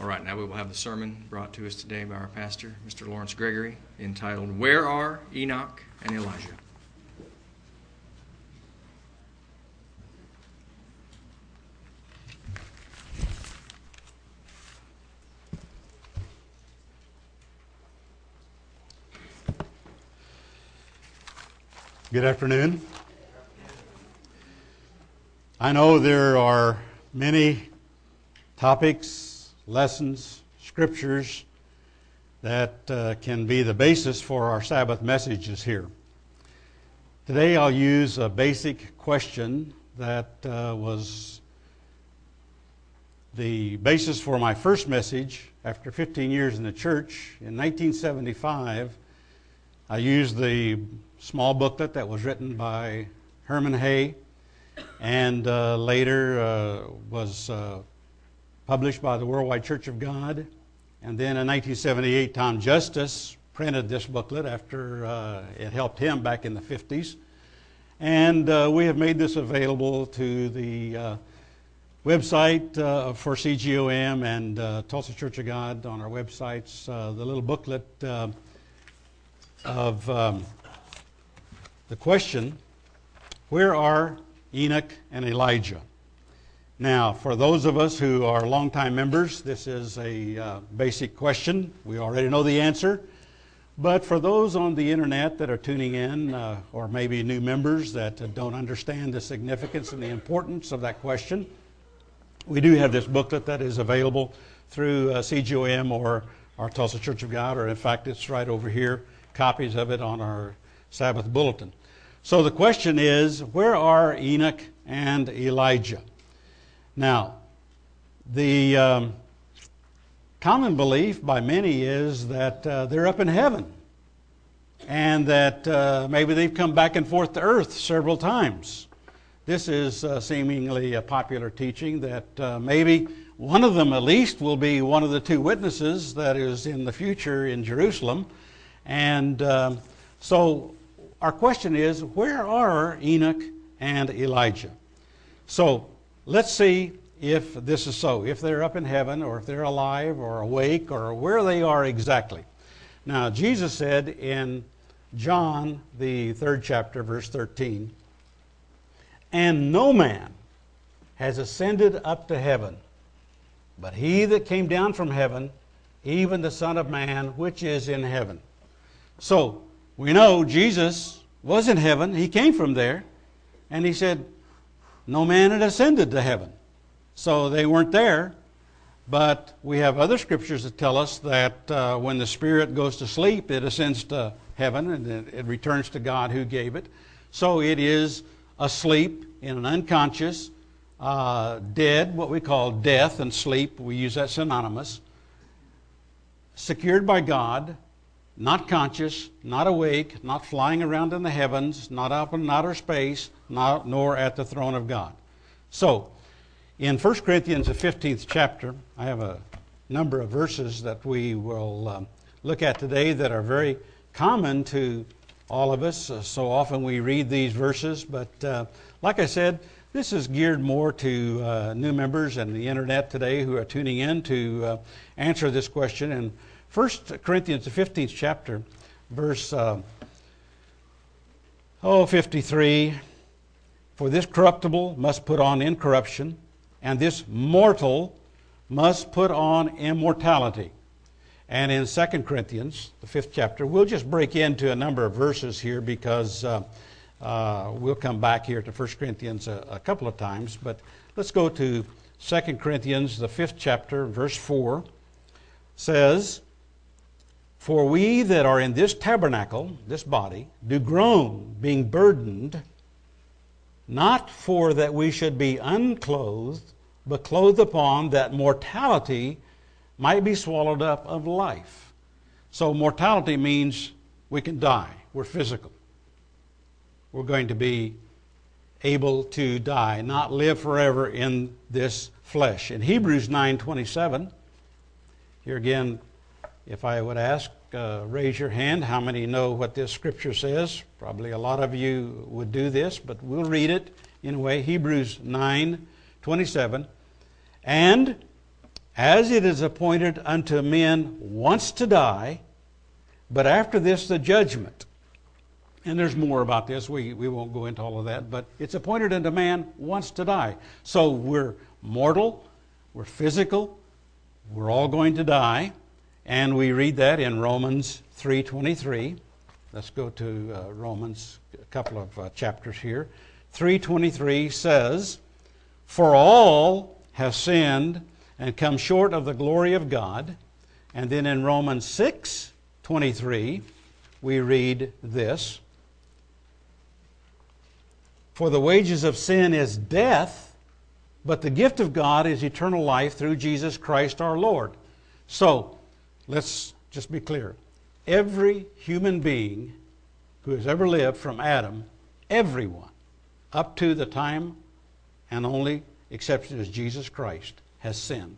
All right, now we will have the sermon brought to us today by our pastor, Mr. Lawrence Gregory, entitled, Where Are Enoch and Elijah? Good afternoon. I know there are many topics, lessons, scriptures that can be the basis for our Sabbath messages here. Today I'll use a basic question that was the basis for my first message after 15 years in the church. In 1975, I used the small booklet that was written by Herman Hay and later was published by the Worldwide Church of God. And then in 1978, Tom Justice printed this booklet after it helped him back in the 50s. And we have made this available to the website for CGOM and Tulsa Church of God on our websites. The little booklet of... The question, where are Enoch and Elijah? Now, for those of us who are longtime members, this is a basic question. We already know the answer. But for those on the internet that are tuning in, or maybe new members that don't understand the significance and the importance of that question, we do have this booklet that is available through CGOM or our Tulsa Church of God, or in fact, it's right over here, copies of it on our Sabbath bulletin. So the question is, where are Enoch and Elijah? Now, the common belief by many is that they're up in heaven and that maybe they've come back and forth to earth several times. This is seemingly a popular teaching that maybe one of them at least will be one of the two witnesses that is in the future in Jerusalem. And so our question is, where are Enoch and Elijah? So let's see if this is so, if they're up in heaven or if they're alive or awake or where they are exactly. Now, Jesus said in John, the 3rd chapter, verse 13, and no man has ascended up to heaven, but he that came down from heaven, even the Son of Man, which is in heaven. So we know Jesus was in heaven. He came from there. And he said, no man had ascended to heaven. So they weren't there. But we have other scriptures that tell us that when the Spirit goes to sleep, it ascends to heaven and it returns to God who gave it. So it is asleep in an unconscious, dead, what we call death and sleep. We use that synonymous. Secured by God. Not conscious, not awake, not flying around in the heavens, not up in outer space, nor at the throne of God. So, in 1 Corinthians, the 15th chapter, I have a number of verses that we will look at today that are very common to all of us. So often we read these verses, but like I said, this is geared more to new members and the internet today who are tuning in to answer this question. And 1 Corinthians, the 15th chapter, verse 53, for this corruptible must put on incorruption, and this mortal must put on immortality. And in 2 Corinthians, the 5th chapter, we'll just break into a number of verses here because we'll come back here to 1 Corinthians a couple of times. But let's go to 2 Corinthians, the 5th chapter, verse 4, says, for we that are in this tabernacle, this body, do groan, being burdened, not for that we should be unclothed, but clothed upon that mortality might be swallowed up of life. So mortality means we can die. We're physical. We're going to be able to die, not live forever in this flesh. In Hebrews 9:27, here again, if I would ask, raise your hand, how many know what this scripture says? Probably a lot of you would do this, but we'll read it anyway. Hebrews 9:27. And As it is appointed unto men once to die, but after this the judgment. And there's more about this. We won't go into all of that, but it's appointed unto man once to die. So we're mortal, we're physical, we're all going to die. And we read that in Romans 3:23. Let's go to Romans, a couple of chapters here. 3:23 says, "For all have sinned and come short of the glory of God." And then in Romans 6:23, we read this, "For the wages of sin is death, but the gift of God is eternal life through Jesus Christ our Lord." So, let's just be clear. Every human being who has ever lived from Adam, everyone, up to the time and only exception is Jesus Christ, has sinned.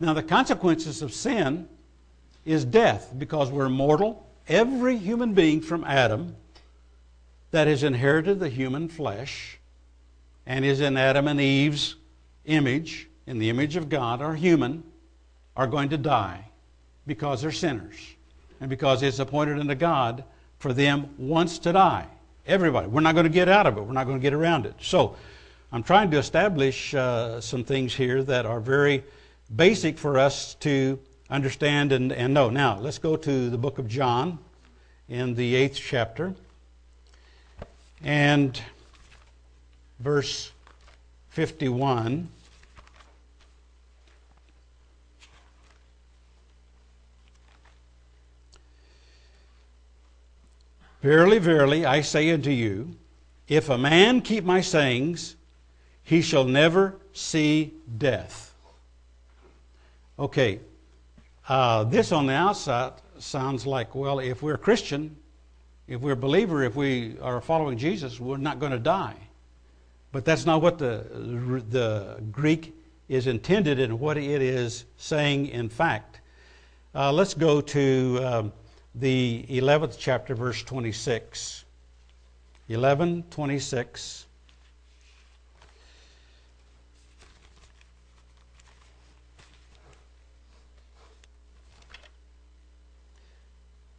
Now, the consequences of sin is death because we're mortal. Every human being from Adam that has inherited the human flesh and is in Adam and Eve's image, in the image of God, are human, are going to die because they're sinners and because it's appointed unto God for them once to die. Everybody. We're not going to get out of it. We're not going to get around it. So I'm trying to establish some things here that are very basic for us to understand and know. Now, let's go to the book of John in the 8th chapter and verse 51. "Verily, verily, I say unto you, if a man keep my sayings, he shall never see death." Okay. This on the outside sounds like, well, if we're a Christian, if we're a believer, if we are following Jesus, we're not going to die. But that's not what the Greek is intended and what it is saying in fact. Let's go to the 11th chapter, verse 26. 11:26.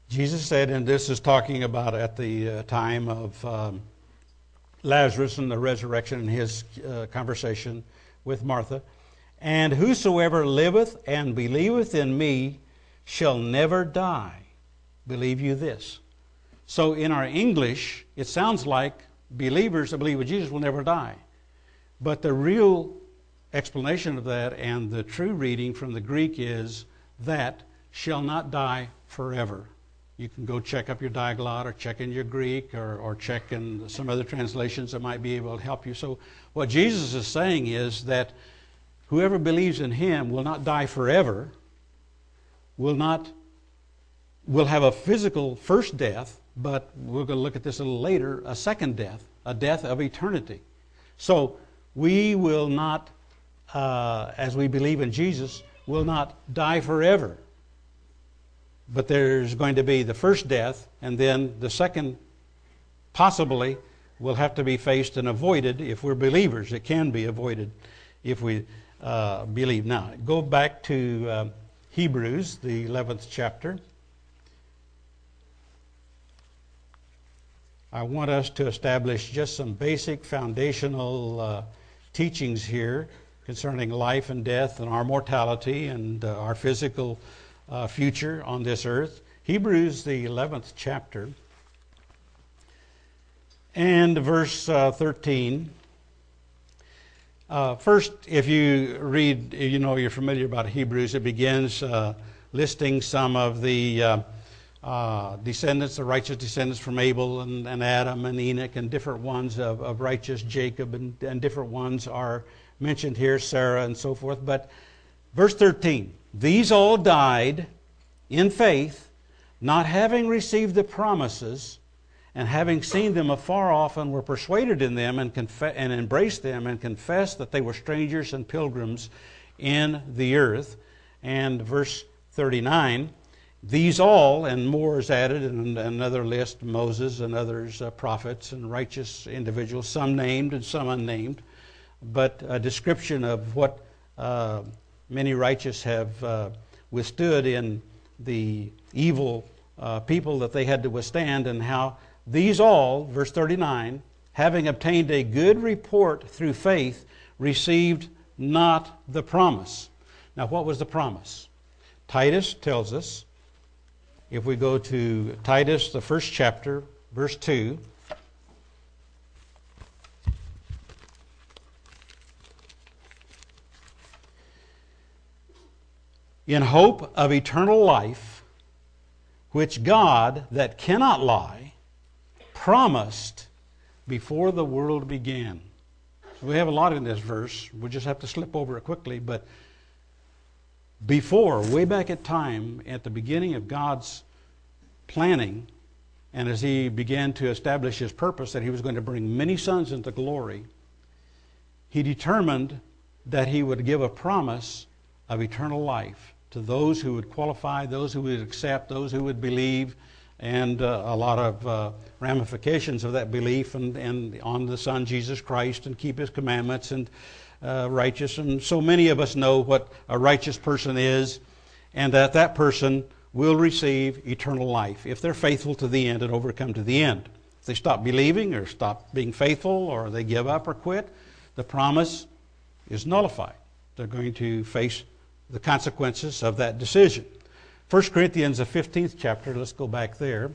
Jesus said, and this is talking about at the time of Lazarus and the resurrection and his conversation with Martha, "And whosoever liveth and believeth in me shall never die. Believe you this." So in our English, it sounds like believers that believe in Jesus will never die. But the real explanation of that and the true reading from the Greek is that shall not die forever. You can go check up your Diaglot or check in your Greek or check in some other translations that might be able to help you. So what Jesus is saying is that whoever believes in him will not die forever, will have a physical first death, but we're going to look at this a little later, a second death, a death of eternity. So we will not, as we believe in Jesus, will not die forever. But there's going to be the first death, and then the second possibly will have to be faced and avoided if we're believers. It can be avoided if we believe. Now, go back to Hebrews, the 11th chapter. I want us to establish just some basic foundational teachings here concerning life and death and our mortality and our physical future on this earth. Hebrews, the 11th chapter, and verse 13. First, if you read, you know, you're familiar about Hebrews, it begins listing some of the descendants, the righteous descendants from Abel and Adam and Enoch, and different ones of righteous Jacob, and different ones are mentioned here, Sarah and so forth. But verse 13, "These all died in faith, not having received the promises, and having seen them afar off, and were persuaded in them, and embraced them, and confessed that they were strangers and pilgrims in the earth." And verse 39, "These all," and more is added, and another list, Moses and others, prophets and righteous individuals, some named and some unnamed, but a description of what many righteous have withstood in the evil people that they had to withstand, and how these all, verse 39, having obtained a good report through faith, received not the promise. Now, what was the promise? Titus tells us, if we go to Titus, the first chapter, verse 2, in hope of eternal life, which God, that cannot lie, promised before the world began. So we have a lot in this verse. We just have to slip over it quickly. But before, way back at time, at the beginning of God's planning, and as He began to establish His purpose that He was going to bring many sons into glory, He determined that He would give a promise of eternal life to those who would qualify, those who would accept, those who would believe, and a lot of ramifications of that belief, and on the Son Jesus Christ, and keep His commandments, and righteous. And so many of us know what a righteous person is, and that that person will receive eternal life if they're faithful to the end and overcome to the end. If they stop believing or stop being faithful, or they give up or quit, the promise is nullified. They're going to face the consequences of that decision. 1 Corinthians, the 15th chapter, let's go back there.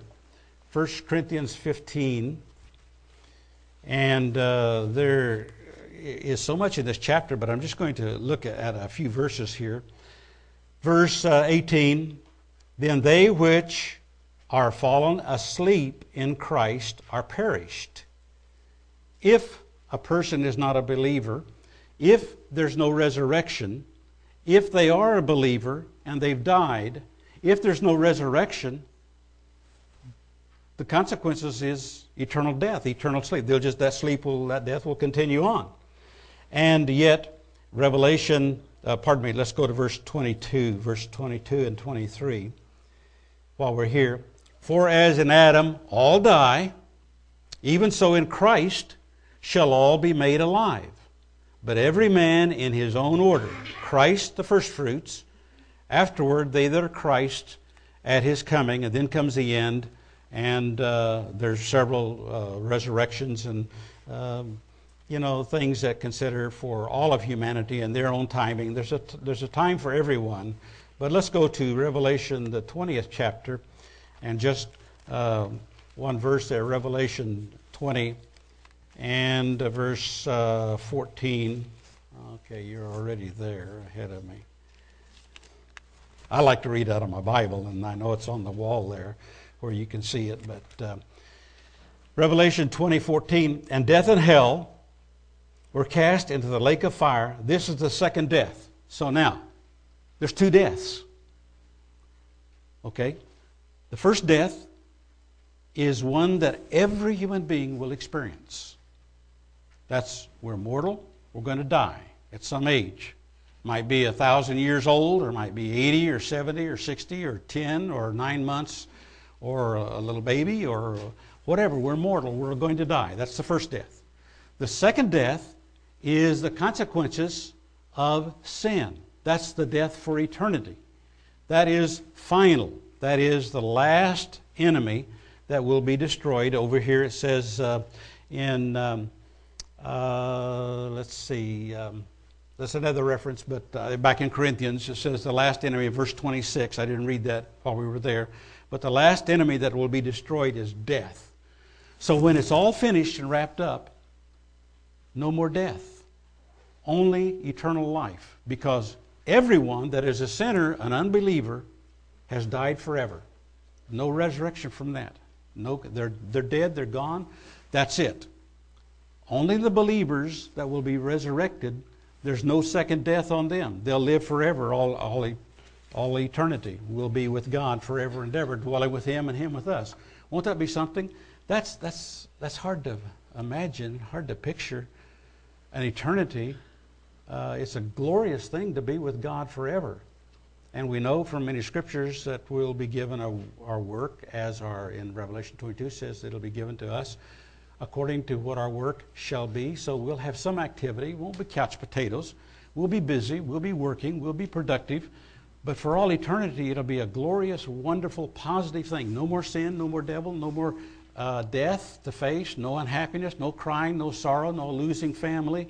1 Corinthians 15, and there is so much in this chapter, but I'm just going to look at a few verses here. Verse 18, then they which are fallen asleep in Christ are perished. If a person is not a believer, if there's no resurrection, if they are a believer and they've died, if there's no resurrection, the consequences is eternal death, eternal sleep. That death will continue on. And yet, let's go to verse 22 and 23, while we're here. For as in Adam all die, even so in Christ shall all be made alive. But every man in his own order, Christ the firstfruits, afterward they that are Christ at His coming, and then comes the end, and there's several resurrections and things that consider for all of humanity and their own timing. There's a time for everyone, but let's go to Revelation, the 20th chapter, and just one verse there, Revelation 20. And verse 14. Okay, you're already there ahead of me. I like to read out of my Bible, and I know it's on the wall there where you can see it. But Revelation 20:14, and death and hell were cast into the lake of fire. This is the second death. So now, there's two deaths. Okay? The first death is one that every human being will experience. That's, we're mortal, we're going to die at some age. Might be 1,000 years old, or might be 80 or 70 or 60 or 10 or 9 months, or a little baby, or whatever. We're mortal, we're going to die. That's the first death. The second death is the consequences of sin. That's the death for eternity. That is final. That is the last enemy that will be destroyed. Over here it says that's another reference, but back in Corinthians, it says the last enemy of verse 26. I didn't read that while we were there. But the last enemy that will be destroyed is death. So when it's all finished and wrapped up, no more death. Only eternal life. Because everyone that is a sinner, an unbeliever, has died forever. No resurrection from that. No, they're dead, they're gone. That's it. Only the believers that will be resurrected, there's no second death on them. They'll live forever, all eternity. We'll be with God forever and ever, dwelling with Him and Him with us. Won't that be something? That's hard to imagine, hard to picture. An eternity, it's a glorious thing to be with God forever. And we know from many scriptures that we'll be given our work, in Revelation 22 says, it'll be given to us according to what our work shall be. So we'll have some activity. Won't be couch potatoes. We'll be busy, we'll be working, we'll be productive, but for all eternity it'll be a glorious, wonderful, positive thing. No more sin, no more devil, no more death to face, no unhappiness, no crying, no sorrow, no losing family.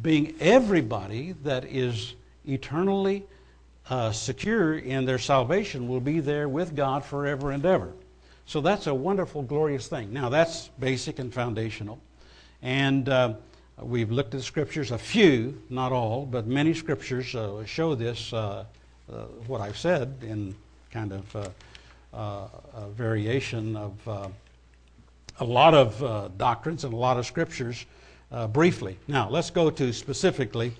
Being everybody that is eternally secure in their salvation will be there with God forever and ever. So that's a wonderful, glorious thing. Now that's basic and foundational. And we've looked at the scriptures, a few, not all, but many scriptures show this, what I've said in kind of a variation of a lot of doctrines and a lot of scriptures briefly. Now let's go to specifically.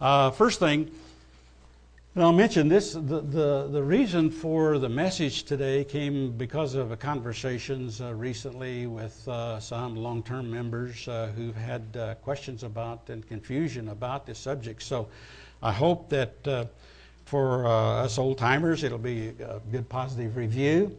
First thing, and I'll mention this, the reason for the message today came because of conversations recently with some long-term members who've had questions about and confusion about this subject. So I hope that for us old-timers it'll be a good positive review,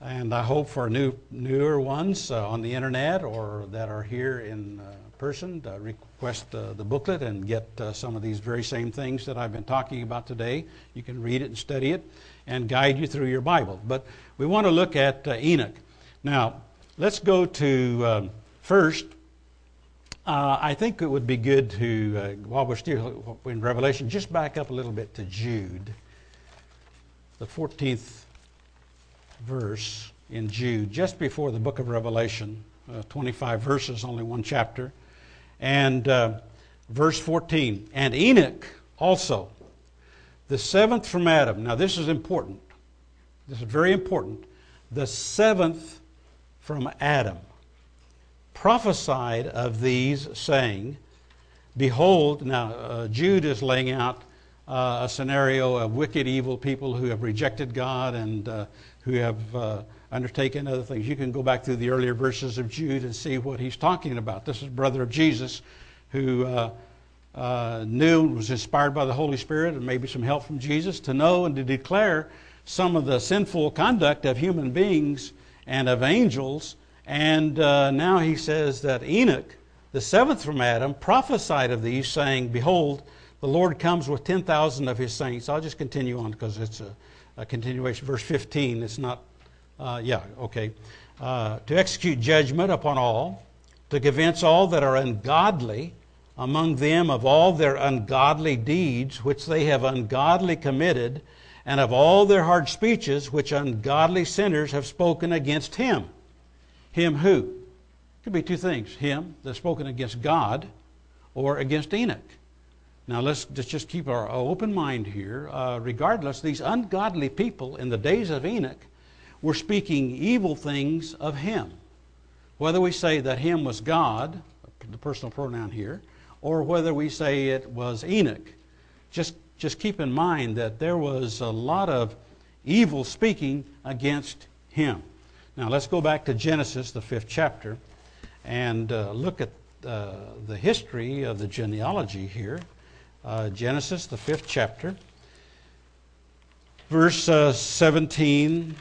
and I hope for newer ones on the internet or that are here in person to request the booklet and get some of these very same things that I've been talking about today. You can read it and study it and guide you through your Bible. But we want to look at Enoch. Now, let's go to first. I think it would be good to, while we're still in Revelation, just back up a little bit to Jude, the 14th verse in Jude, just before the book of Revelation, 25 verses, only one chapter. And verse 14, and Enoch also, the seventh from Adam. Now this is important. This is very important. The seventh from Adam prophesied of these, saying, behold, now Jude is laying out a scenario of wicked, evil people who have rejected God and who have undertaken other things. You can go back through the earlier verses of Jude and see what he's talking about. This is brother of Jesus who knew, was inspired by the Holy Spirit and maybe some help from Jesus to know and to declare some of the sinful conduct of human beings and of angels. And now he says that Enoch, the seventh from Adam, prophesied of these, saying, behold, the Lord comes with 10,000 of his saints. I'll just continue on because it's a continuation. Verse 15, it's not to execute judgment upon all, to convince all that are ungodly among them of all their ungodly deeds which they have ungodly committed, and of all their hard speeches which ungodly sinners have spoken against him. Him who? Could be two things. Him that's spoken against God or against Enoch. Now let's just keep our open mind here. Regardless, these ungodly people in the days of Enoch were speaking evil things of him. Whether we say that him was God, the personal pronoun here, or whether we say it was Enoch, just keep in mind that there was a lot of evil speaking against him. Now let's go back to Genesis, the 5th chapter, and look at the history of the genealogy here. Genesis, the 5th chapter, verse 17.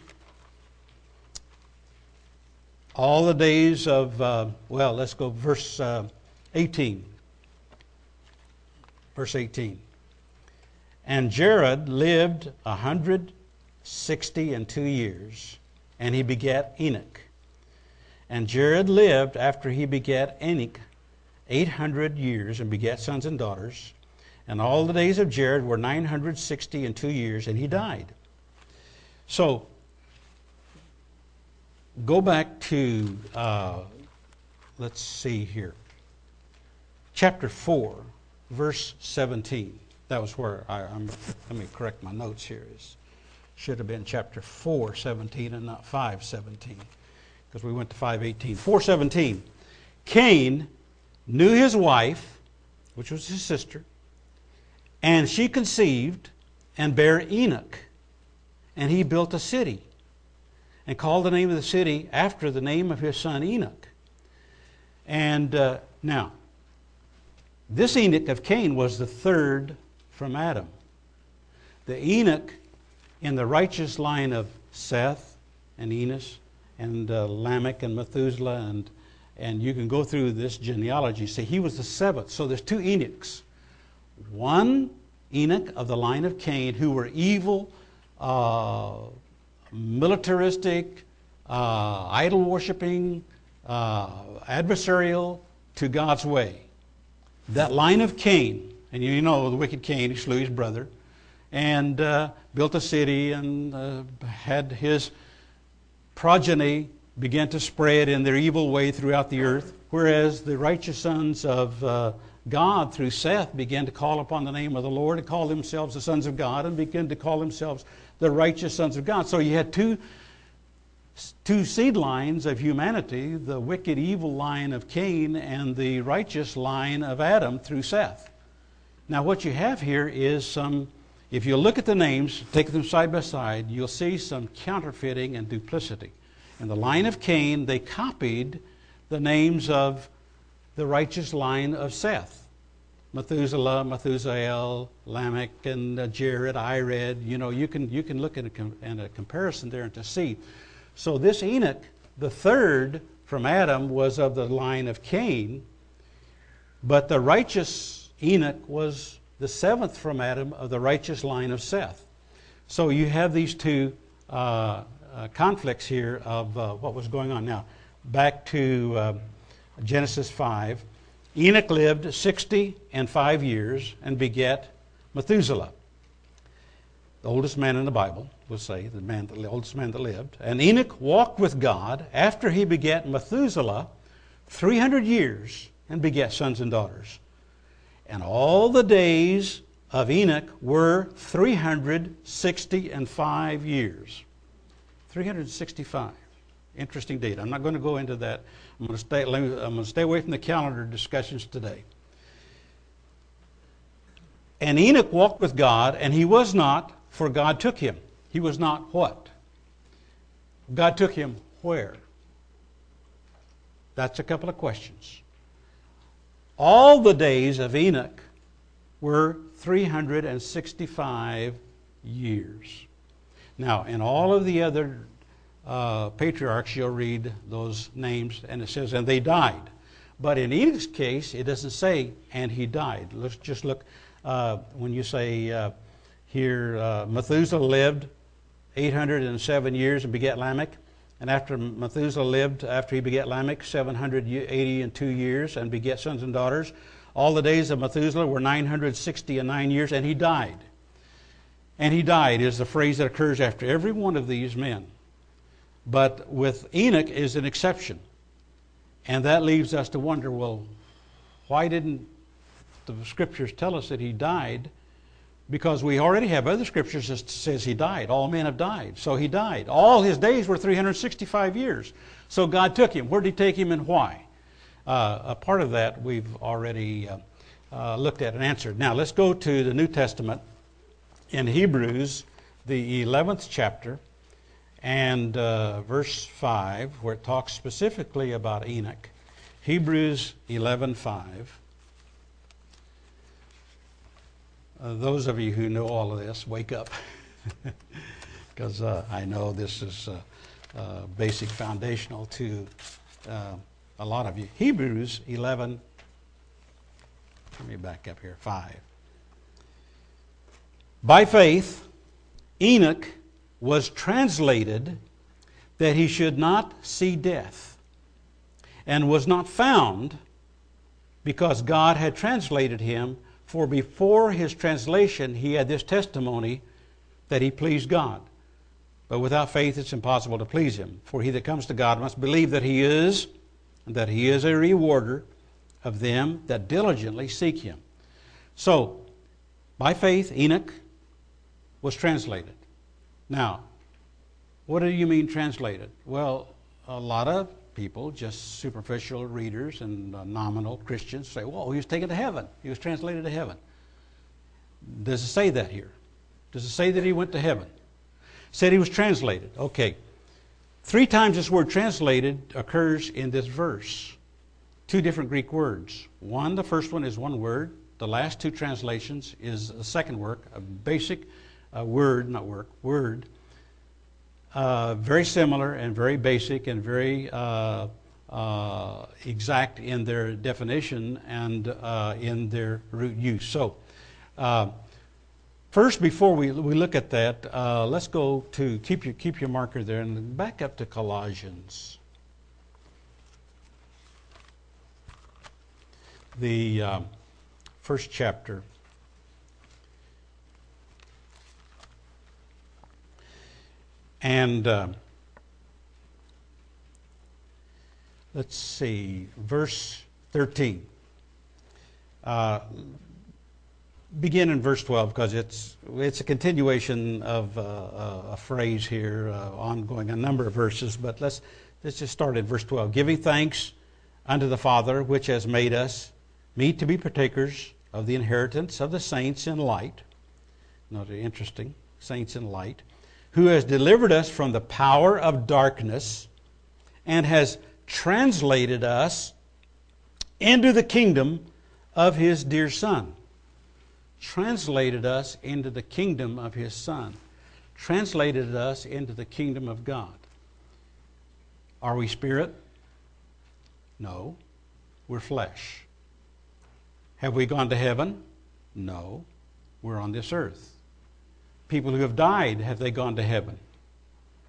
All the days of, let's go verse 18. Verse 18. And Jared lived 162 years, and he begat Enoch. And Jared lived after he begat Enoch 800 years, and begat sons and daughters. And all the days of Jared were 962 years, and he died. So, go back to, let's see here, chapter 4, verse 17. That was where let me correct my notes here. It should have been chapter 4, 17, and not 5, 17, because we went to 5, 18. 4, 17. Cain knew his wife, which was his sister, and she conceived and bare Enoch, and he built a city, and called the name of the city after the name of his son Enoch. And now, this Enoch of Cain was the third from Adam. The Enoch in the righteous line of Seth and Enos and Lamech and Methuselah, and you can go through this genealogy. See, he was the seventh. So there's two Enochs. one Enoch of the line of Cain, who were evil, militaristic, idol-worshipping, adversarial to God's way. That line of Cain, and you know the wicked Cain, he slew his brother, and built a city, and had his progeny begin to spread in their evil way throughout the earth, whereas the righteous sons of God through Seth began to call upon the name of the Lord and call themselves the sons of God and began to call themselves the righteous sons of God. So you had two seed lines of humanity, the wicked evil line of Cain and the righteous line of Adam through Seth. Now what you have here is some, if you look at the names, take them side by side, you'll see some counterfeiting and duplicity. In the line of Cain, they copied the names of the righteous line of Seth. Methuselah, Methusael, Lamech, and Jared, Ired. You know, you can look at a comparison there and to see. So this Enoch, the third from Adam, was of the line of Cain, but the righteous Enoch was the seventh from Adam of the righteous line of Seth. So you have these two conflicts here of what was going on. Now, back to Genesis 5. Enoch lived 65 years and begat Methuselah. The oldest man in the Bible, we'll say, the oldest man that lived. And Enoch walked with God after he begat Methuselah 300 years and begat sons and daughters. And all the days of Enoch were 365 years. 365. Interesting date. I'm not going to go into that. I'm going to stay away from the calendar discussions today. And Enoch walked with God, and he was not, for God took him. He was not what? God took him where? That's a couple of questions. All the days of Enoch were 365 years. Now, in all of the other patriarchs, you'll read those names, and it says, and they died. But in Enoch's case, it doesn't say, and he died. Let's just look, when you say here, Methuselah lived 807 years and begat Lamech. And after Methuselah lived, after he begat Lamech, 782 years and begat sons and daughters. All the days of Methuselah were 969 years, and he died. And he died is the phrase that occurs after every one of these men. But with Enoch is an exception. And that leaves us to wonder, well, why didn't the scriptures tell us that he died? Because we already have other scriptures that says he died. All men have died. So he died. All his days were 365 years. So God took him. Where did he take him and why? A part of that we've already looked at and answered. Now let's go to the New Testament in Hebrews, the 11th chapter. And verse 5, where it talks specifically about Enoch. Hebrews 11:5. Those of you who know all of this, wake up. Because I know this is basic foundational to a lot of you. Hebrews 11, let me back up here, 5. By faith, Enoch was translated that he should not see death, and was not found because God had translated him, for before his translation he had this testimony that he pleased God. But without faith it's impossible to please him, for he that comes to God must believe that he is, and that he is a rewarder of them that diligently seek him. So, by faith Enoch was translated. Now, what do you mean translated? Well, a lot of people, just superficial readers and nominal Christians, say, well, he was taken to heaven. He was translated to heaven. Does it say that here? Does it say that he went to heaven? It said he was translated. Okay. 3 times this word translated occurs in this verse. 2 different Greek words. One, the first one is one word. The last 2 translations is a second work, a basic word, very similar and very basic and very exact in their definition and in their root use. So First, before we look at that, let's go to keep your marker there and back up to Colossians. The first chapter. And let's see, verse 13. Begin in verse 12 because it's a continuation of a phrase here, ongoing a number of verses. But let's just start at verse 12. Giving thanks unto the Father, which has made us, me, to be partakers of the inheritance of the saints in light. Not interesting, saints in light. Who has delivered us from the power of darkness and has translated us into the kingdom of His dear Son. Translated us into the kingdom of His Son. Translated us into the kingdom of God. Are we spirit? No. We're flesh. Have we gone to heaven? No. We're on this earth. People who have died, have they gone to heaven?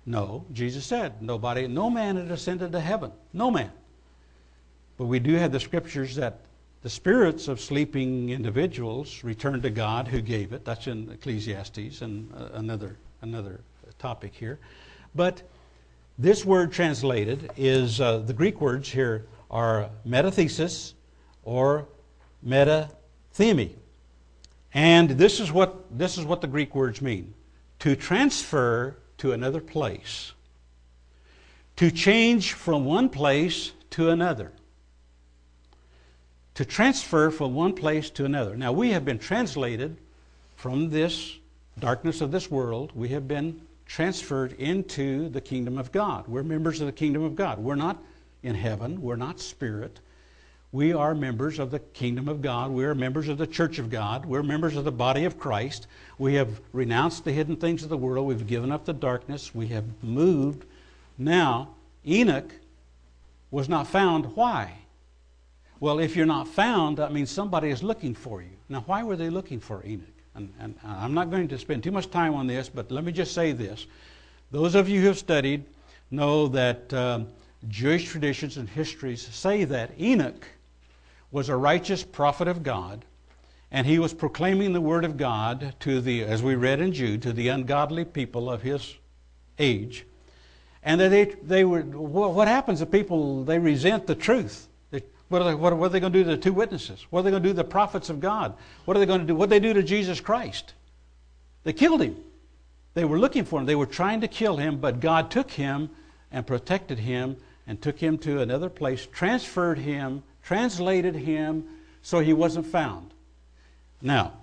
No. Jesus said, no man had ascended to heaven. No man. But we do have the scriptures that the spirits of sleeping individuals return to God who gave it. That's in Ecclesiastes, and another topic here. But this word translated is, the Greek words here are metathesis or metathemi. And this is what the Greek words mean. To transfer to another place. To change from one place to another. To transfer from one place to another. Now we have been translated from this darkness of this world. We have been transferred into the kingdom of God. We're members of the kingdom of God. We're not in heaven. We're not spirit. We are members of the kingdom of God. We are members of the church of God. We're members of the body of Christ. We have renounced the hidden things of the world. We've given up the darkness. We have moved. Now, Enoch was not found. Why? Well, if you're not found, that means somebody is looking for you. Now, why were they looking for Enoch? And I'm not going to spend too much time on this, but let me just say this. Those of you who have studied know that Jewish traditions and histories say that Enoch was a righteous prophet of God, and he was proclaiming the word of God as we read in Jude, to the ungodly people of his age. And that what happens to people, they resent the truth. What are they going to do to the two witnesses? What are they going to do to the prophets of God? What are they going to do? What did they do to Jesus Christ? They killed him. They were looking for him. They were trying to kill him, but God took him and protected him and took him to another place, transferred him, translated him, so he wasn't found. Now,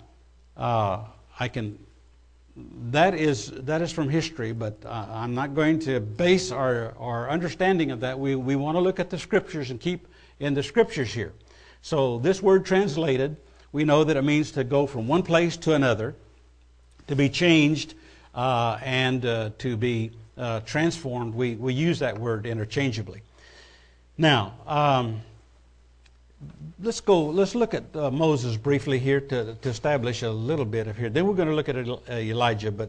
that is from history, but I'm not going to base our understanding of that. We want to look at the scriptures and keep in the scriptures here. So this word translated, we know that it means to go from one place to another, to be changed and to be transformed. We use that word interchangeably. Now, let's look at Moses briefly here to establish a little bit of here. Then we're going to look at Elijah, but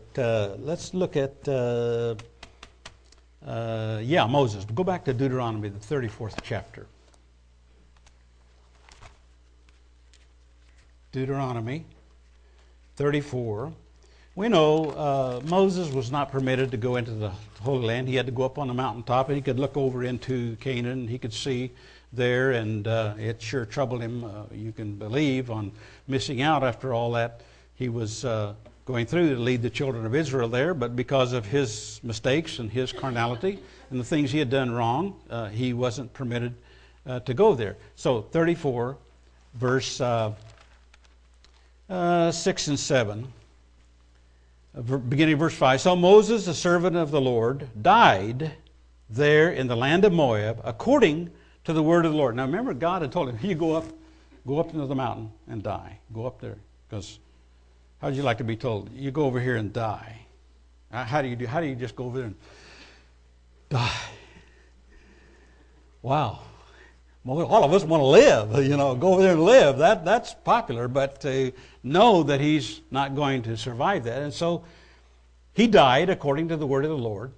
let's look at Moses. Go back to Deuteronomy, the 34th chapter. Deuteronomy 34. We know Moses was not permitted to go into the Holy Land. He had to go up on the mountaintop, and he could look over into Canaan. He could see there, and it sure troubled him, you can believe, on missing out after all that he was going through to lead the children of Israel there. But because of his mistakes and his carnality and the things he had done wrong, he wasn't permitted to go there. So 34, verse 6 and 7, beginning of verse 5. So Moses, the servant of the Lord, died there in the land of Moab, according to the word of the Lord. Now remember, God had told him, you go up into the mountain and die. Go up there, because how would you like to be told, you go over here and die? How do you just go over there and die? Wow. Well, all of us want to live, you know, go over there and live. That's popular, but know that he's not going to survive that. And so he died according to the word of the Lord,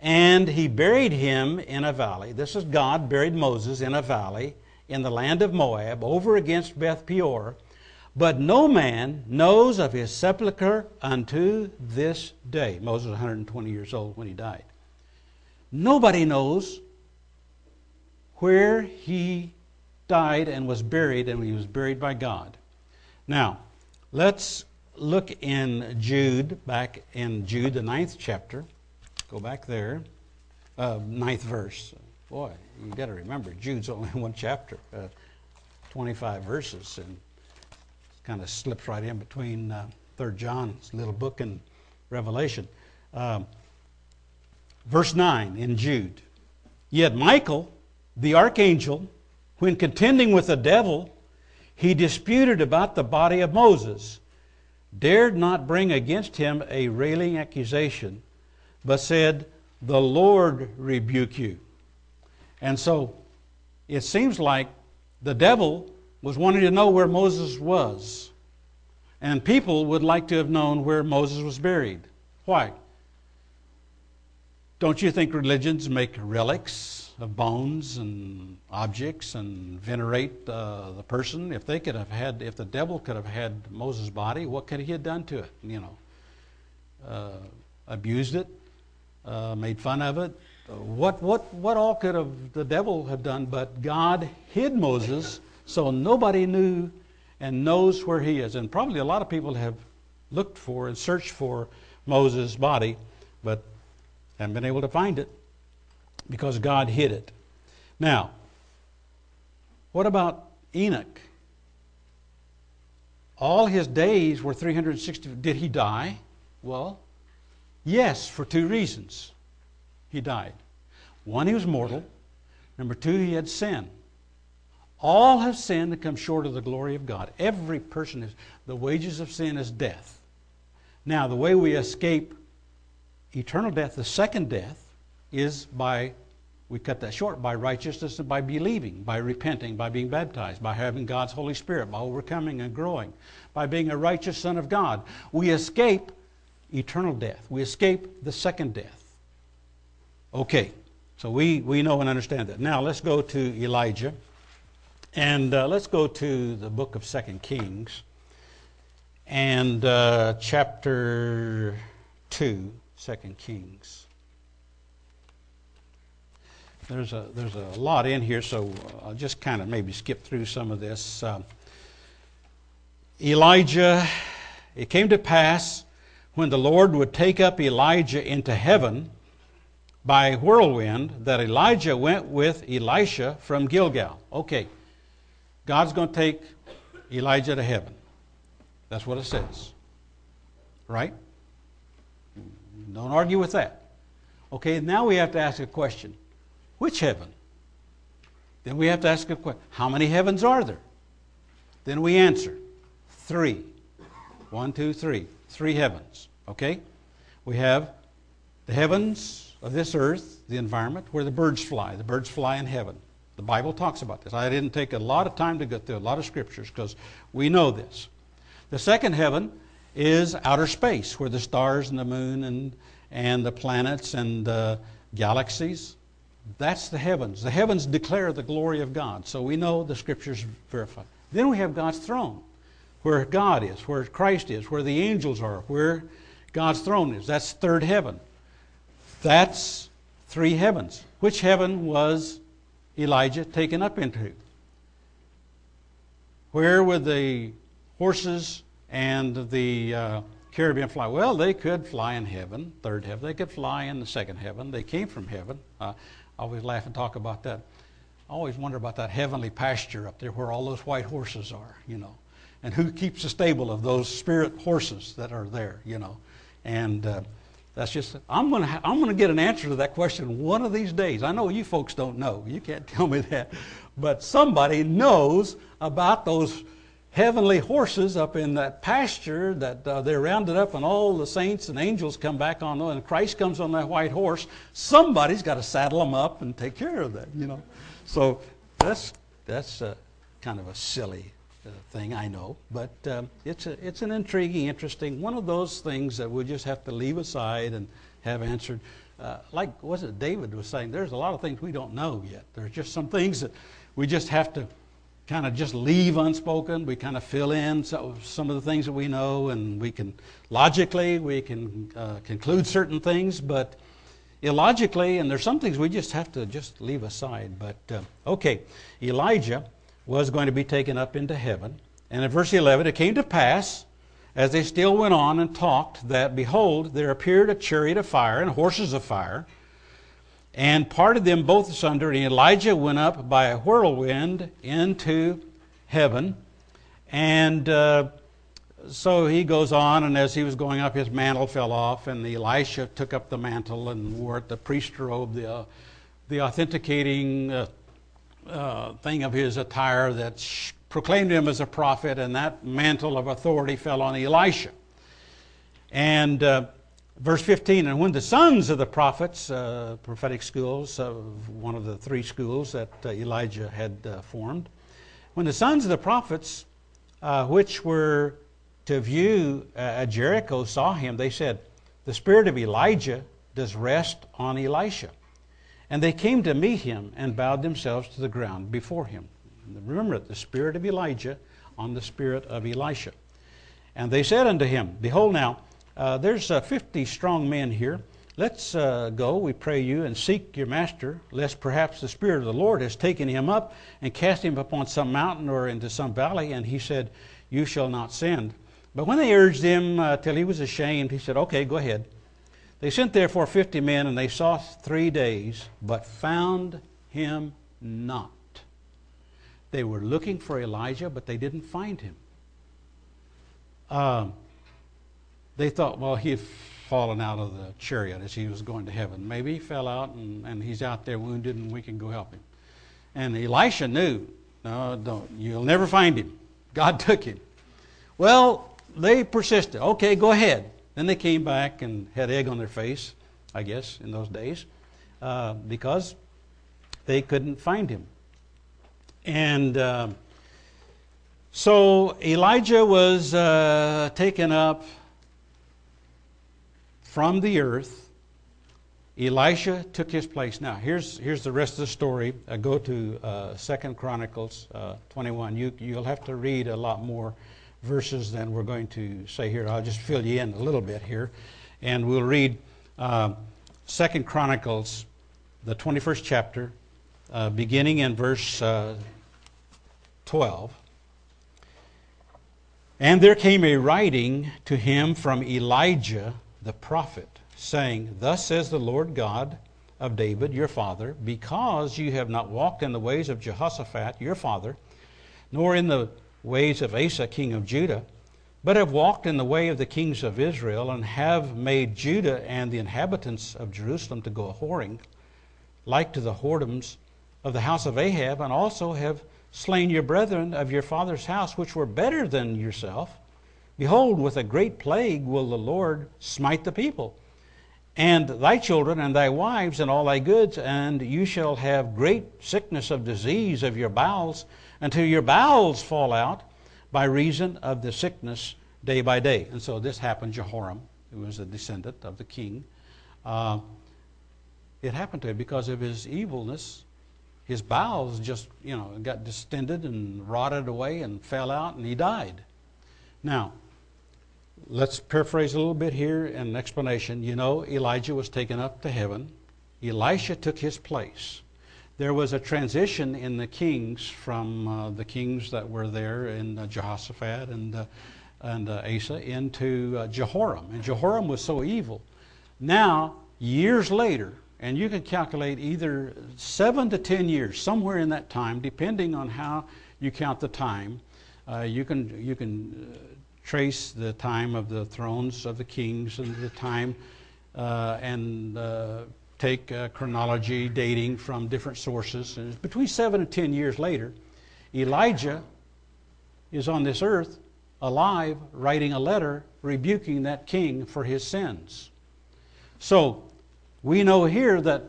and he buried him in a valley. This is God buried Moses in a valley in the land of Moab over against Beth Peor. But no man knows of his sepulchre unto this day. Moses was 120 years old when he died. Nobody knows where he died and was buried, and he was buried by God. Now, let's look in Jude, back in Jude, the 9th chapter. Go back there, 9th verse. Boy, you got to remember, Jude's only one chapter, 25 verses, and it kind of slips right in between 3rd John's little book and Revelation. Verse 9 in Jude. Yet Michael, the archangel, when contending with the devil, he disputed about the body of Moses, dared not bring against him a railing accusation, but said, "The Lord rebuke you." And so it seems like the devil was wanting to know where Moses was, and people would like to have known where Moses was buried. Why? Don't you think religions make relics of bones and objects and venerate the person? If the devil could have had Moses' body, what could he have done to it? You know, abused it, made fun of it. What all could have the devil have done? But God hid Moses, so nobody knew and knows where he is. And probably a lot of people have looked for and searched for Moses' body, but haven't been able to find it because God hid it. Now, what about Enoch? All his days were 360. Did he die? Well, yes, for two reasons he died. One, he was mortal. Number two, he had sin. All have sinned and come short of the glory of God. Every person is. The wages of sin is death. Now, the way we escape eternal death, the second death, is by, we cut that short, by righteousness and by believing, by repenting, by being baptized, by having God's Holy Spirit, by overcoming and growing, by being a righteous son of God. We escape eternal death. We escape the second death. Okay, so we know and understand that. Now let's go to Elijah, and let's go to the book of 2 Kings, and chapter 2. 2 Kings. There's a lot in here, so I'll just kind of maybe skip through some of this. Elijah, it came to pass when the Lord would take up Elijah into heaven by whirlwind that Elijah went with Elisha from Gilgal. Okay, God's going to take Elijah to heaven. That's what it says, right? Don't argue with that. Okay, now we have to ask a question. Which heaven? Then we have to ask a question. How many heavens are there? Then we answer. 3. 1, 2, 3. 3 heavens. Okay? We have the heavens of this earth, the environment, where the birds fly. The birds fly in heaven. The Bible talks about this. I didn't take a lot of time to go through a lot of scriptures because we know this. The second heaven is outer space, where the stars and the moon and the planets and the galaxies. That's the heavens. The heavens declare the glory of God, so we know the scriptures verify. Then we have God's throne, where God is, where Christ is, where the angels are, where God's throne is. That's third heaven. That's 3 heavens. Which heaven was Elijah taken up into? Where were the horses and the cherubim fly? Well, they could fly in heaven, third heaven. They could fly in the second heaven. They came from heaven. I always laugh and talk about that. I always wonder about that heavenly pasture up there where all those white horses are, you know. And who keeps the stable of those spirit horses that are there, you know. And that's just, I'm going to get an answer to that question one of these days. I know you folks don't know. You can't tell me that. But somebody knows about those heavenly horses up in that pasture that they're rounded up, and all the saints and angels come back on them, and Christ comes on that white horse. Somebody's got to saddle them up and take care of that, you know. So that's That's kind of a silly thing, I know, but it's an intriguing, interesting, one of those things that we'll just have to leave aside and have answered. Like wasn't David was saying, there's a lot of things we don't know yet. There's just some things that we just have to kind of just leave unspoken. We kind of fill in some of the things that we know, and we can logically conclude certain things, but illogically, and there's some things we just have to just leave aside. But okay, Elijah was going to be taken up into heaven, and in verse 11, it came to pass, as they still went on and talked, that behold, there appeared a chariot of fire and horses of fire, and parted them both asunder, and Elijah went up by a whirlwind into heaven. And so he goes on, and as he was going up, his mantle fell off, and Elisha took up the mantle and wore it, the priest's robe, the authenticating thing of his attire that proclaimed him as a prophet, and that mantle of authority fell on Elisha. And verse 15, and when the sons of the prophets, prophetic schools, one of the three schools that Elijah had formed, when the sons of the prophets, which were to view at Jericho, saw him, they said, the spirit of Elijah does rest on Elisha. And they came to meet him and bowed themselves to the ground before him. Remember, the spirit of Elijah on the spirit of Elisha. And they said unto him, behold now, there's 50 strong men here. Let's go, we pray you, and seek your master, lest perhaps the Spirit of the Lord has taken him up and cast him upon some mountain or into some valley. And he said, you shall not send. But when they urged him till he was ashamed, he said, okay, go ahead. They sent therefore 50 men, and they sought 3 days, but found him not. They were looking for Elijah, but they didn't find him. They thought, well, he had fallen out of the chariot as he was going to heaven. Maybe he fell out and he's out there wounded and we can go help him. And Elisha knew, no, don't. You'll never find him. God took him. Well, they persisted. Okay, go ahead. Then they came back and had egg on their face, I guess, in those days, because they couldn't find him. And so Elijah was taken up from the earth. Elisha took his place. Now, here's the rest of the story. Go to 2 Chronicles 21. You'll have to read a lot more verses than we're going to say here. I'll just fill you in a little bit here. And we'll read 2 Chronicles, the 21st chapter, beginning in verse 12. And there came a writing to him from Elijah the prophet, saying, thus says the Lord God of David your father, because you have not walked in the ways of Jehoshaphat your father, nor in the ways of Asa king of Judah, but have walked in the way of the kings of Israel, and have made Judah and the inhabitants of Jerusalem to go a-whoring, like to the whoredoms of the house of Ahab, and also have slain your brethren of your father's house, which were better than yourself. Behold, with a great plague will the Lord smite the people, and thy children, and thy wives, and all thy goods, and you shall have great sickness of disease of your bowels, until your bowels fall out by reason of the sickness day by day. And so this happened to Jehoram, who was a descendant of the king. It happened to him because of his evilness. His bowels just, got distended and rotted away and fell out, and he died. Now, let's paraphrase a little bit here in an explanation. Elijah was taken up to heaven. Elisha took his place. There was a transition in the kings from the kings that were there in Jehoshaphat and Asa into Jehoram. And Jehoram was so evil. Now, years later, and you can calculate either 7 to 10 years, somewhere in that time, depending on how you count the time. You can trace the time of the thrones of the kings and the time and take chronology dating from different sources. And it's between 7 and 10 years later, Elijah is on this earth alive, writing a letter rebuking that king for his sins. So we know here that,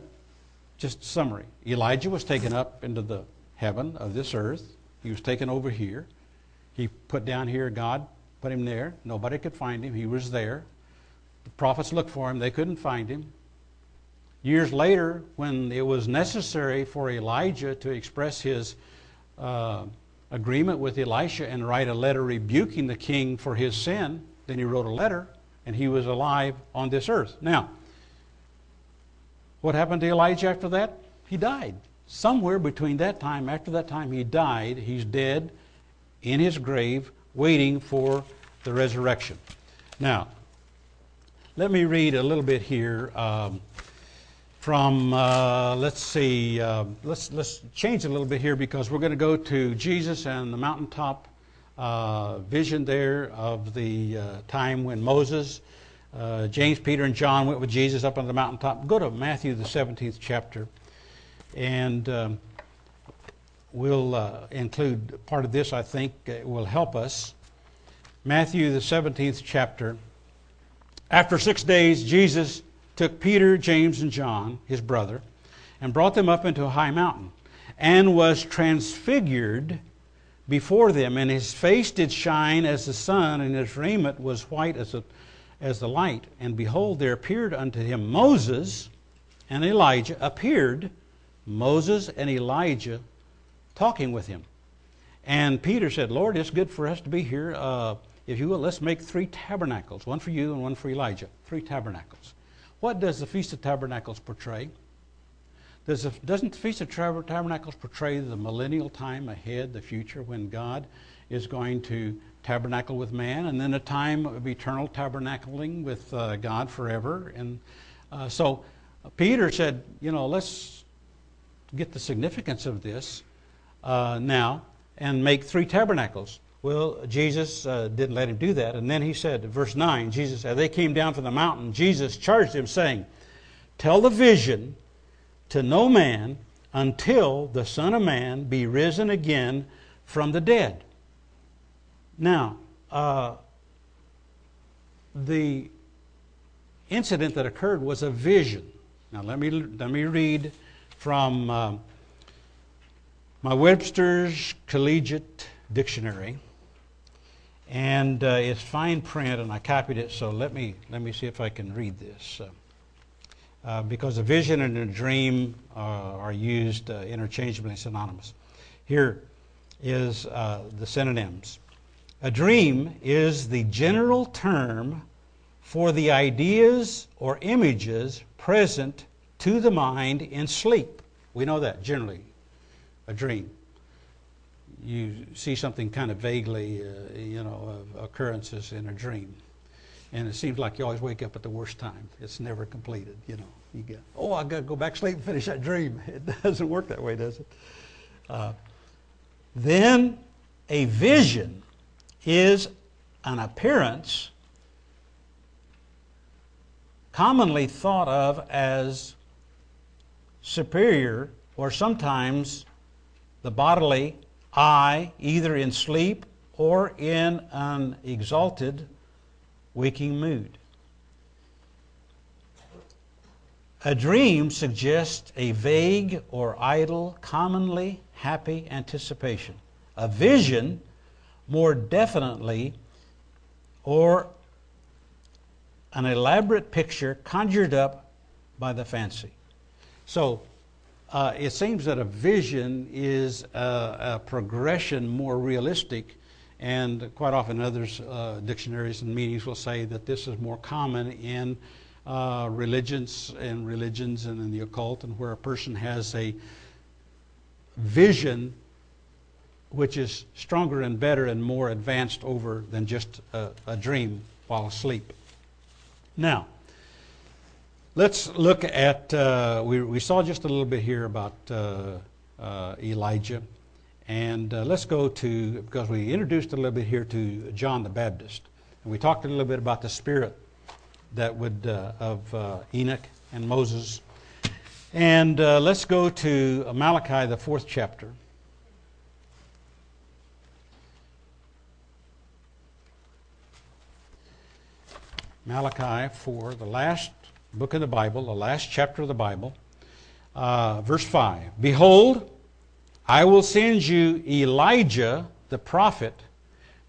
just a summary, Elijah was taken up into the heaven of this earth. He was taken over here. He put down here, God put him there. Nobody could find him. He was there. The prophets looked for him. They couldn't find him. Years later, when it was necessary for Elijah to express his agreement with Elisha and write a letter rebuking the king for his sin, then he wrote a letter, and he was alive on this earth. Now, what happened to Elijah after that? He died. Somewhere between that time, after that time he died, he's dead in his grave waiting for the resurrection. Now, let me read a little bit here from, let's change a little bit here, because we're going to go to Jesus and the mountaintop vision there of the time when Moses, James, Peter, and John went with Jesus up on the mountaintop. Go to Matthew, the 17th chapter, and we'll include part of this, I think, will help us. Matthew, the 17th chapter. After 6 days, Jesus took Peter, James, and John, his brother, and brought them up into a high mountain, and was transfigured before them, and his face did shine as the sun, and his raiment was white as the light. And behold, there appeared unto him Moses and Elijah, talking with him. And Peter said, Lord, it's good for us to be here. If you will, let's make 3 tabernacles, one for you and one for Elijah. 3 tabernacles. What does the Feast of Tabernacles portray? Doesn't the Feast of Tabernacles portray the millennial time ahead, the future, when God is going to tabernacle with man, and then a time of eternal tabernacling with God forever? And so Peter said, let's get the significance of this now and make 3 tabernacles. Well, Jesus didn't let him do that. And then he said, verse 9, Jesus, as they came down from the mountain, Jesus charged him, saying, tell the vision to no man until the Son of Man be risen again from the dead. Now, the incident that occurred was a vision. Now, let me read from my Webster's Collegiate Dictionary, and it's fine print, and I copied it. So let me see if I can read this. Because a vision and a dream are used interchangeably, synonymous. Here is the synonyms. A dream is the general term for the ideas or images present to the mind in sleep. We know that generally, a dream. You see something kind of vaguely, of occurrences in a dream. And it seems like you always wake up at the worst time. It's never completed, You get, I got to go back to sleep and finish that dream. It doesn't work that way, does it? Then a vision is an appearance commonly thought of as superior, or sometimes the bodily eye, either in sleep or in an exalted waking mood. A dream suggests a vague or idle, commonly happy anticipation. A vision more definitely, or an elaborate picture conjured up by the fancy. So it seems that a vision is a progression more realistic. And quite often others, dictionaries and meanings will say that this is more common in religions and in the occult, and where a person has a vision which is stronger and better and more advanced over than just a dream while asleep. Now, let's look at, we saw just a little bit here about Elijah. And let's go to, because we introduced a little bit here to John the Baptist. And we talked a little bit about the spirit that would, of Enoch and Moses. And let's go to Malachi, the 4th chapter. Malachi 4, the last book of the Bible, the last chapter of the Bible. Verse 5. Behold, I will send you Elijah the prophet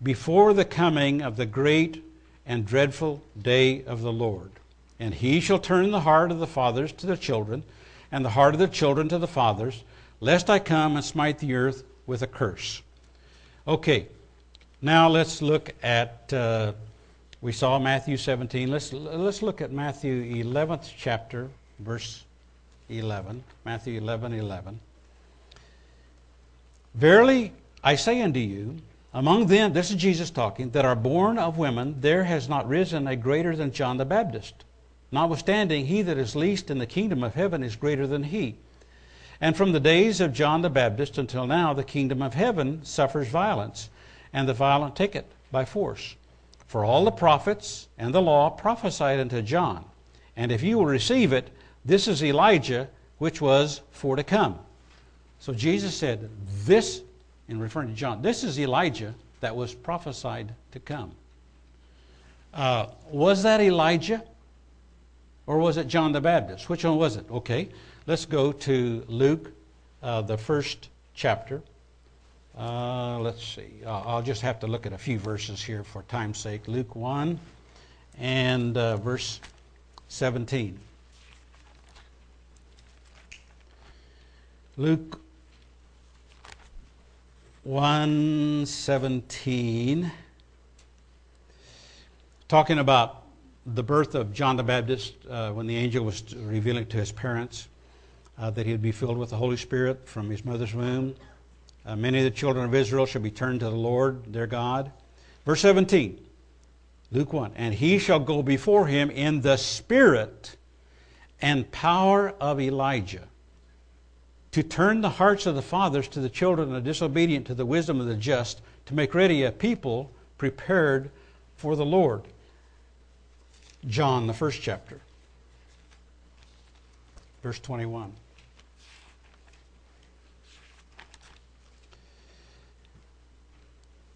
before the coming of the great and dreadful day of the Lord. And he shall turn the heart of the fathers to the children, and the heart of the children to the fathers, lest I come and smite the earth with a curse. Okay, now let's look at, we saw Matthew 17. Let's look at Matthew 11th chapter, verse 11. Matthew 11:11. Verily I say unto you, among them, this is Jesus talking, that are born of women, there has not risen a greater than John the Baptist. Notwithstanding, he that is least in the kingdom of heaven is greater than he. And from the days of John the Baptist until now, the kingdom of heaven suffers violence, and the violent take it by force. For all the prophets and the law prophesied unto John. And if you will receive it, this is Elijah, which was for to come. So Jesus said, this, in referring to John, this is Elijah that was prophesied to come. Was that Elijah? Or was it John the Baptist? Which one was it? Okay, let's go to Luke, the first chapter. Let's see. I'll just have to look at a few verses here for time's sake. Luke 1 and verse 17. Luke 1:17, talking about the birth of John the Baptist, when the angel was revealing to his parents that he would be filled with the Holy Spirit from his mother's womb. Many of the children of Israel shall be turned to the Lord their God. Verse 17, Luke 1, and he shall go before him in the spirit and power of Elijah, to turn the hearts of the fathers to the children of the disobedient to the wisdom of the just, to make ready a people prepared for the Lord. John, the first chapter, verse 21.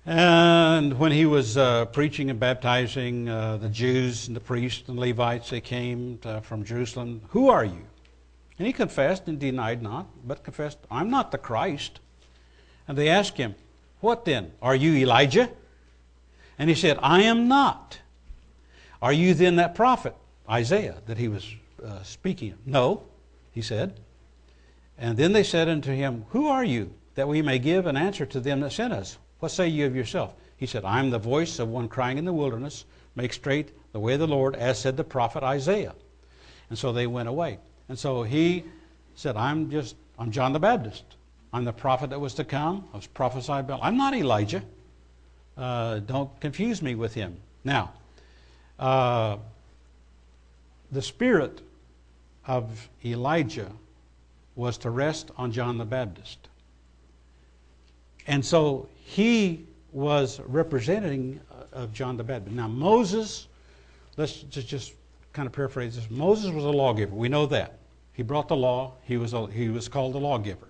And when he was preaching and baptizing, the Jews and the priests and Levites, they came from Jerusalem. Who are you? And he confessed and denied not, but confessed, I'm not the Christ. And they asked him, what then? Are you Elijah? And he said, I am not. Are you then that prophet, Isaiah, that he was speaking of? No, he said. And then they said unto him, who are you, that we may give an answer to them that sent us? What say you of yourself? He said, I am the voice of one crying in the wilderness, make straight the way of the Lord, as said the prophet Isaiah. And so they went away. And so he said, I'm John the Baptist. I'm the prophet that was to come. I was prophesied about. I'm not Elijah. Don't confuse me with him. Now, the spirit of Elijah was to rest on John the Baptist. And so he was representing of John the Baptist. Now Moses, let's just kind of paraphrase this. Moses was a lawgiver. We know that. He brought the law. He was called the lawgiver.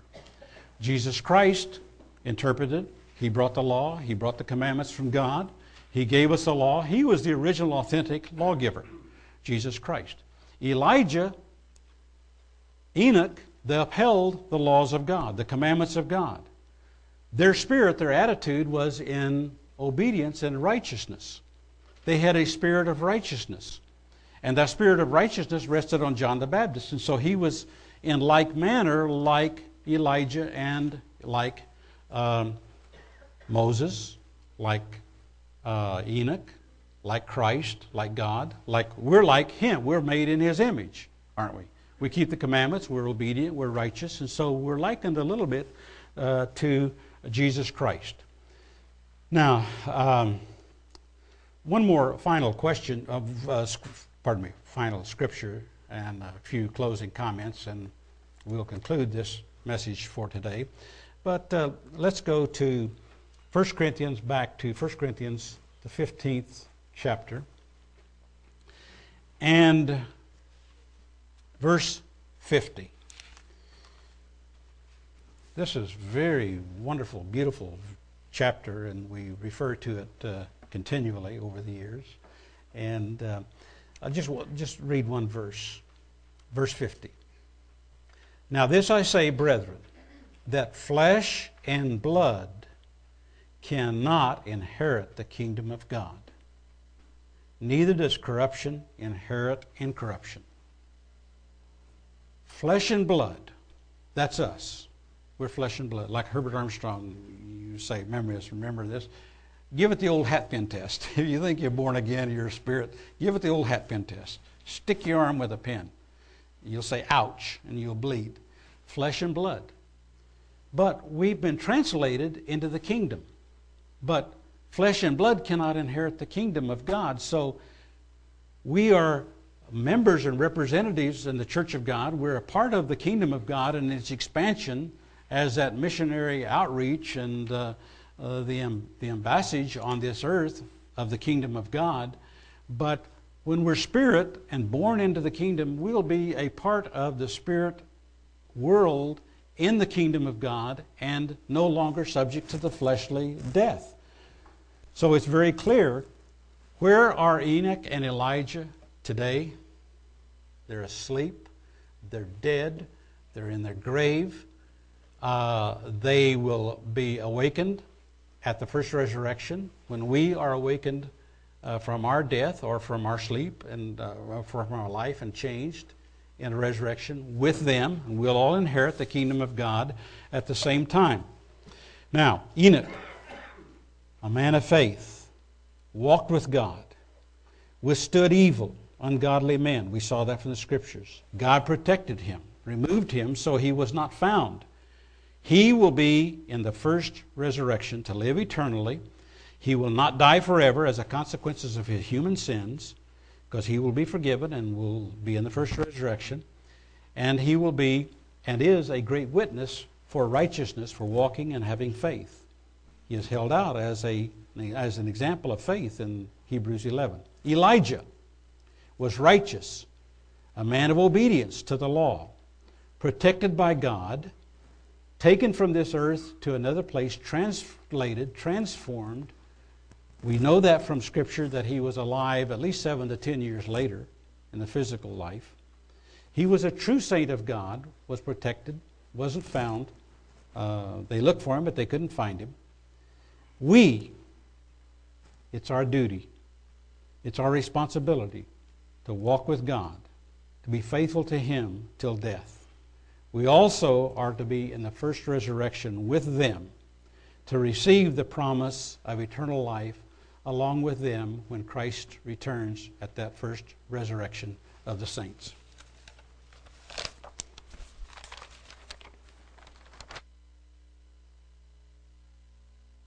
Jesus Christ interpreted. He brought the law. He brought the commandments from God. He gave us the law. He was the original authentic lawgiver, Jesus Christ. Elijah, Enoch, they upheld the laws of God, the commandments of God. Their spirit, their attitude was in obedience and righteousness. They had a spirit of righteousness. And that spirit of righteousness rested on John the Baptist. And so he was in like manner like Elijah and like Moses, like Enoch, like Christ, like God, we're like him. We're made in his image, aren't we? We keep the commandments, we're obedient, we're righteous, and so we're likened a little bit to Jesus Christ. Now, one more final question of, final scripture and a few closing comments, and we'll conclude this message for today. But let's go to 1 Corinthians, the 15th chapter, and verse 50. This is very wonderful, beautiful chapter, and we refer to it continually over the years. And I'll just read one verse, verse 50. Now this I say, brethren, that flesh and blood cannot inherit the kingdom of God. Neither does corruption inherit incorruption. Flesh and blood, that's us. We're flesh and blood. Like Herbert Armstrong, you say, remember this. Give it the old hat pin test. If you think you're born again, you're a spirit, give it the old hat pin test. Stick your arm with a pin. You'll say, ouch, and you'll bleed. Flesh and blood. But we've been translated into the kingdom. But flesh and blood cannot inherit the kingdom of God. So we are members and representatives in the Church of God. We're a part of the kingdom of God and its expansion as that missionary outreach and the ambassage on this earth of the kingdom of God. But when we're spirit and born into the kingdom, we'll be a part of the spirit world in the kingdom of God and no longer subject to the fleshly death. So it's very clear, where are Enoch and Elijah today? They're asleep, they're dead, they're in their grave. They will be awakened at the first resurrection. When we are awakened from our death or from our sleep and from our life and changed in a resurrection with them, and we'll all inherit the kingdom of God at the same time. Now, Enoch, a man of faith, walked with God, withstood evil, ungodly men. We saw that from the scriptures. God protected him, removed him, so he was not found. He will be in the first resurrection to live eternally. He will not die forever as a consequence of his human sins, because he will be forgiven and will be in the first resurrection. And he will be and is a great witness for righteousness, for walking and having faith. He is held out as an example of faith in Hebrews 11. Elijah was righteous, a man of obedience to the law, protected by God, taken from this earth to another place, translated, transformed. We know that from Scripture that he was alive at least 7 to 10 years later in the physical life. He was a true saint of God, was protected, wasn't found. They looked for him, but they couldn't find him. It's our duty, it's our responsibility to walk with God, to be faithful to Him till death. We also are to be in the first resurrection with them to receive the promise of eternal life along with them when Christ returns at that first resurrection of the saints.